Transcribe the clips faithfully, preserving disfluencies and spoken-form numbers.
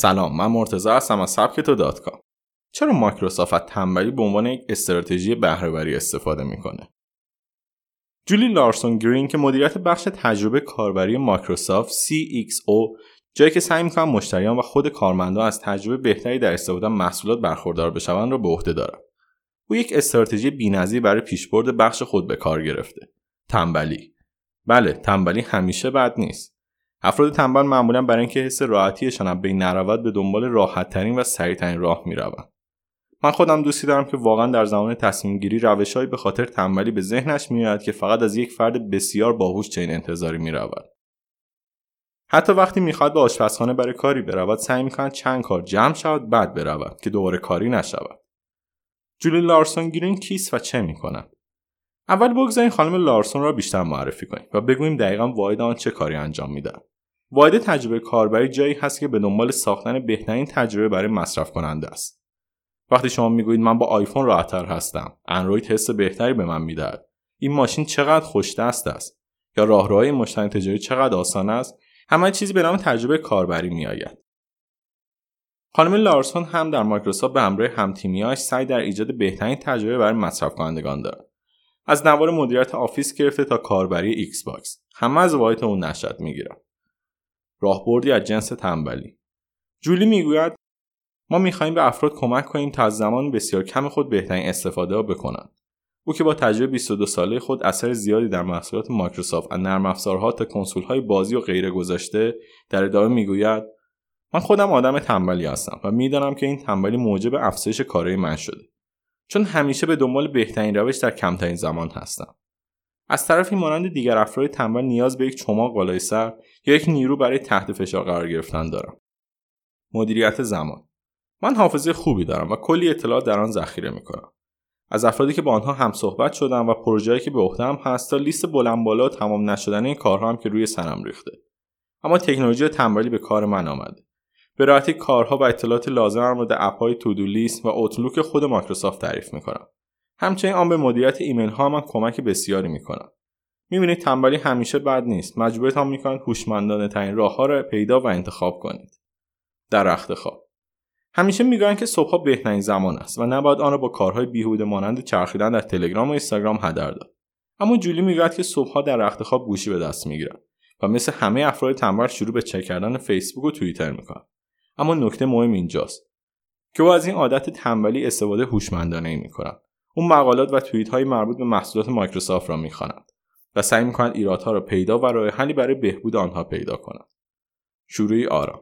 سلام، من مرتضی هستم از سبکتو دات کام. چرا مایکروسافت تنبلی به عنوان یک استراتژی بهره‌وری استفاده میکنه؟ جولی لارسون گرین که مدیریت بخش تجربه کاربری مایکروسافت سی ایکس او، جایی که سعی میکنن مشتریان و خود کارمندان از تجربه بهتری در استفاده از محصولات برخوردار بشوند را به عهده داره. او یک استراتژی بی‌نظیر برای پیشبرد بخش خود به کار گرفته. تنبلی. بله، تنبلی همیشه بد نیست. افراد تنبل معمولا برای اینکه حس راحتیشان از بین نرود به دنبال راحت‌ترین و سریع‌ترین راه می‌روند. من خودم دوستی دارم که واقعا در زمان تصمیم‌گیری روش‌هایی به خاطر تنبلی به ذهنش میاد که فقط از یک فرد بسیار باهوش چنین انتظاری می‌رود. حتی وقتی می‌خواد به آشپزخانه برای کاری برود، سعی می‌کند چند کار جمع شود بعد برود که دوباره کاری نشود. جولی لارسون گرین کیست و چه می‌کند؟ اول بگذارین خانم لارسون را بیشتر معرفی کنیم و بگوییم دقیقاً واحد آن چه کاری انجام می‌دهد. واحد تجربه کاربری جایی هست که به دنبال ساختن بهترین تجربه برای مصرف کننده است. وقتی شما میگویید من با آیفون راحت‌تر هستم، اندروید حس بهتری به من میدهد، این ماشین چقدر خوش‌دست است، یا راهروهای مشتری تجاری چقدر آسان است، همه چیزی به نام تجربه کاربری میآید. خانم لارسون هم در مایکروسافت به همراه هم‌تیمی‌هاش سعی در ایجاد بهترین تجربه برای مصرف کنندگان دارد. از نوار مدیریت آفیس گرفته تا کاربری ایکس باکس، همه از واحد اون نشأت می‌گیرند. راهبردی از جنس تنبلی. جولی میگوید ما می‌خوایم به افراد کمک کنیم تا از زمان بسیار کم خود بهترین استفاده را بکنند. او که با تجربه بیست و دو ساله خود اثر زیادی در محصولات مایکروسافت، از نرم افزارها تا کنسول‌های بازی و غیره گذاشته، در ادامه میگوید من خودم آدم تنبلی هستم و می‌دانم که این تنبلی موجب افزایش کارهای من شده، چون همیشه به دنبال بهترین روش در کمترین زمان هستم. از طرفی مانند دیگر افراد تنبل نیاز به یک چماق بالای سر یا یک نیرو برای تحت فشار قرار گرفتن دارم. مدیریت زمان. من حافظه خوبی دارم و کلی اطلاعات در آن ذخیره می‌کنم. از افرادی که با آنها هم صحبت شدم و پروژه‌ای که به عهده‌ام هست تا لیست بلند بالا تمام نشدنی این کارها هم که روی سرم ریخته. اما تکنولوژی تنبلی به کار من آمده. به راحتی کارها و اطلاعات لازم را در اپ‌های تودو لیست و اوتلوک خود مایکروسافت تعریف می‌کنم. همچنین آن به مدیریت ایمیل‌ها من کمک بسیاری می‌کند. می‌بینید تنبلی همیشه بد نیست. مجبورتان می‌کند هوشمندانه ترین راه‌ها را پیدا و انتخاب کنید. در رخت خواب. همیشه می‌گویند که صبح‌ها بهترین زمان است و نباید آن را با کارهای بیهوده مانند چرخیدن در تلگرام و اینستاگرام هدر داد. اما جولی می‌گوید که صبح‌ها در رخت خواب گوشی به دست می‌گیرد و مثل همه افراد تنبل شروع به چک کردن فیسبوک و توییتر می‌کند. اما نکته مهم اینجاست که او از این عادت تنبلی استفاده هوشمندانه‌ای می‌کند. اون مقالات و توییت‌های مربوط به محصولات مایکروسافت را می‌خواند و سعی می‌کند ایرادها را پیدا و راه حلی برای بهبود آنها پیدا کند. شروعی آرام.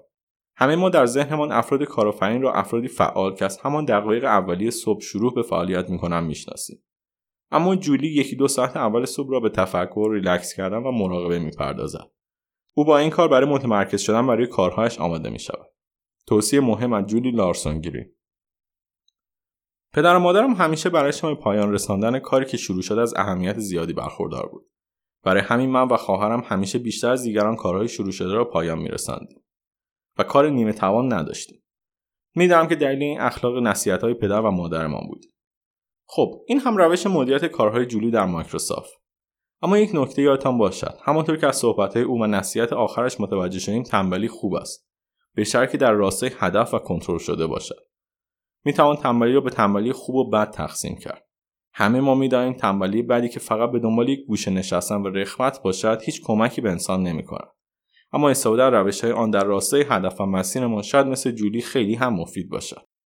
همه ما در ذهنمان افراد کارآفرین را افرادی فعال که از همان دقایق اولیه صبح شروع به فعالیت می‌کنند می‌شناسیم. اما جولی یکی دو ساعت اول صبح را به تفکر، ریلکس کردن و مراقبه می‌پردازد. او با این کار برای متمرکز شدن برای کارهایش آماده می‌شود. توصیه مهم از جولی لارسون گرین. پدر و مادرم همیشه برای شما پایان رساندن کاری که شروع شده از اهمیت زیادی برخوردار بود. برای همین من و خواهرم همیشه بیشتر از دیگران کارهای شروع شده را پایان می‌رساندیم و کار نیمه توان نداشتیم. می‌دونم که دلیل این اخلاق نصیحت‌های پدر و مادرمان بود. خب، این هم روش مدیریت کارهای جولی در مایکروسافت. اما یک نکته یادتان باشد، همانطور که از صحبت‌های او و نصیحت آخرش متوجه شدیم، تنبلی خوب است. به شرطی که در راستای هدف و کنترل شده باشد. می توان تنبلی رو به تنبلی خوب و بد تقسیم کرد. همه ما می‌دانیم تنبلی بدی که فقط به دنبال یک گوشه نشستن و رخوت باشد هیچ کمکی به انسان نمی‌کند. اما استفاده از روش‌های آن در راستای هدف و مسیرمان شاید مثل جولی خیلی هم مفید باشد.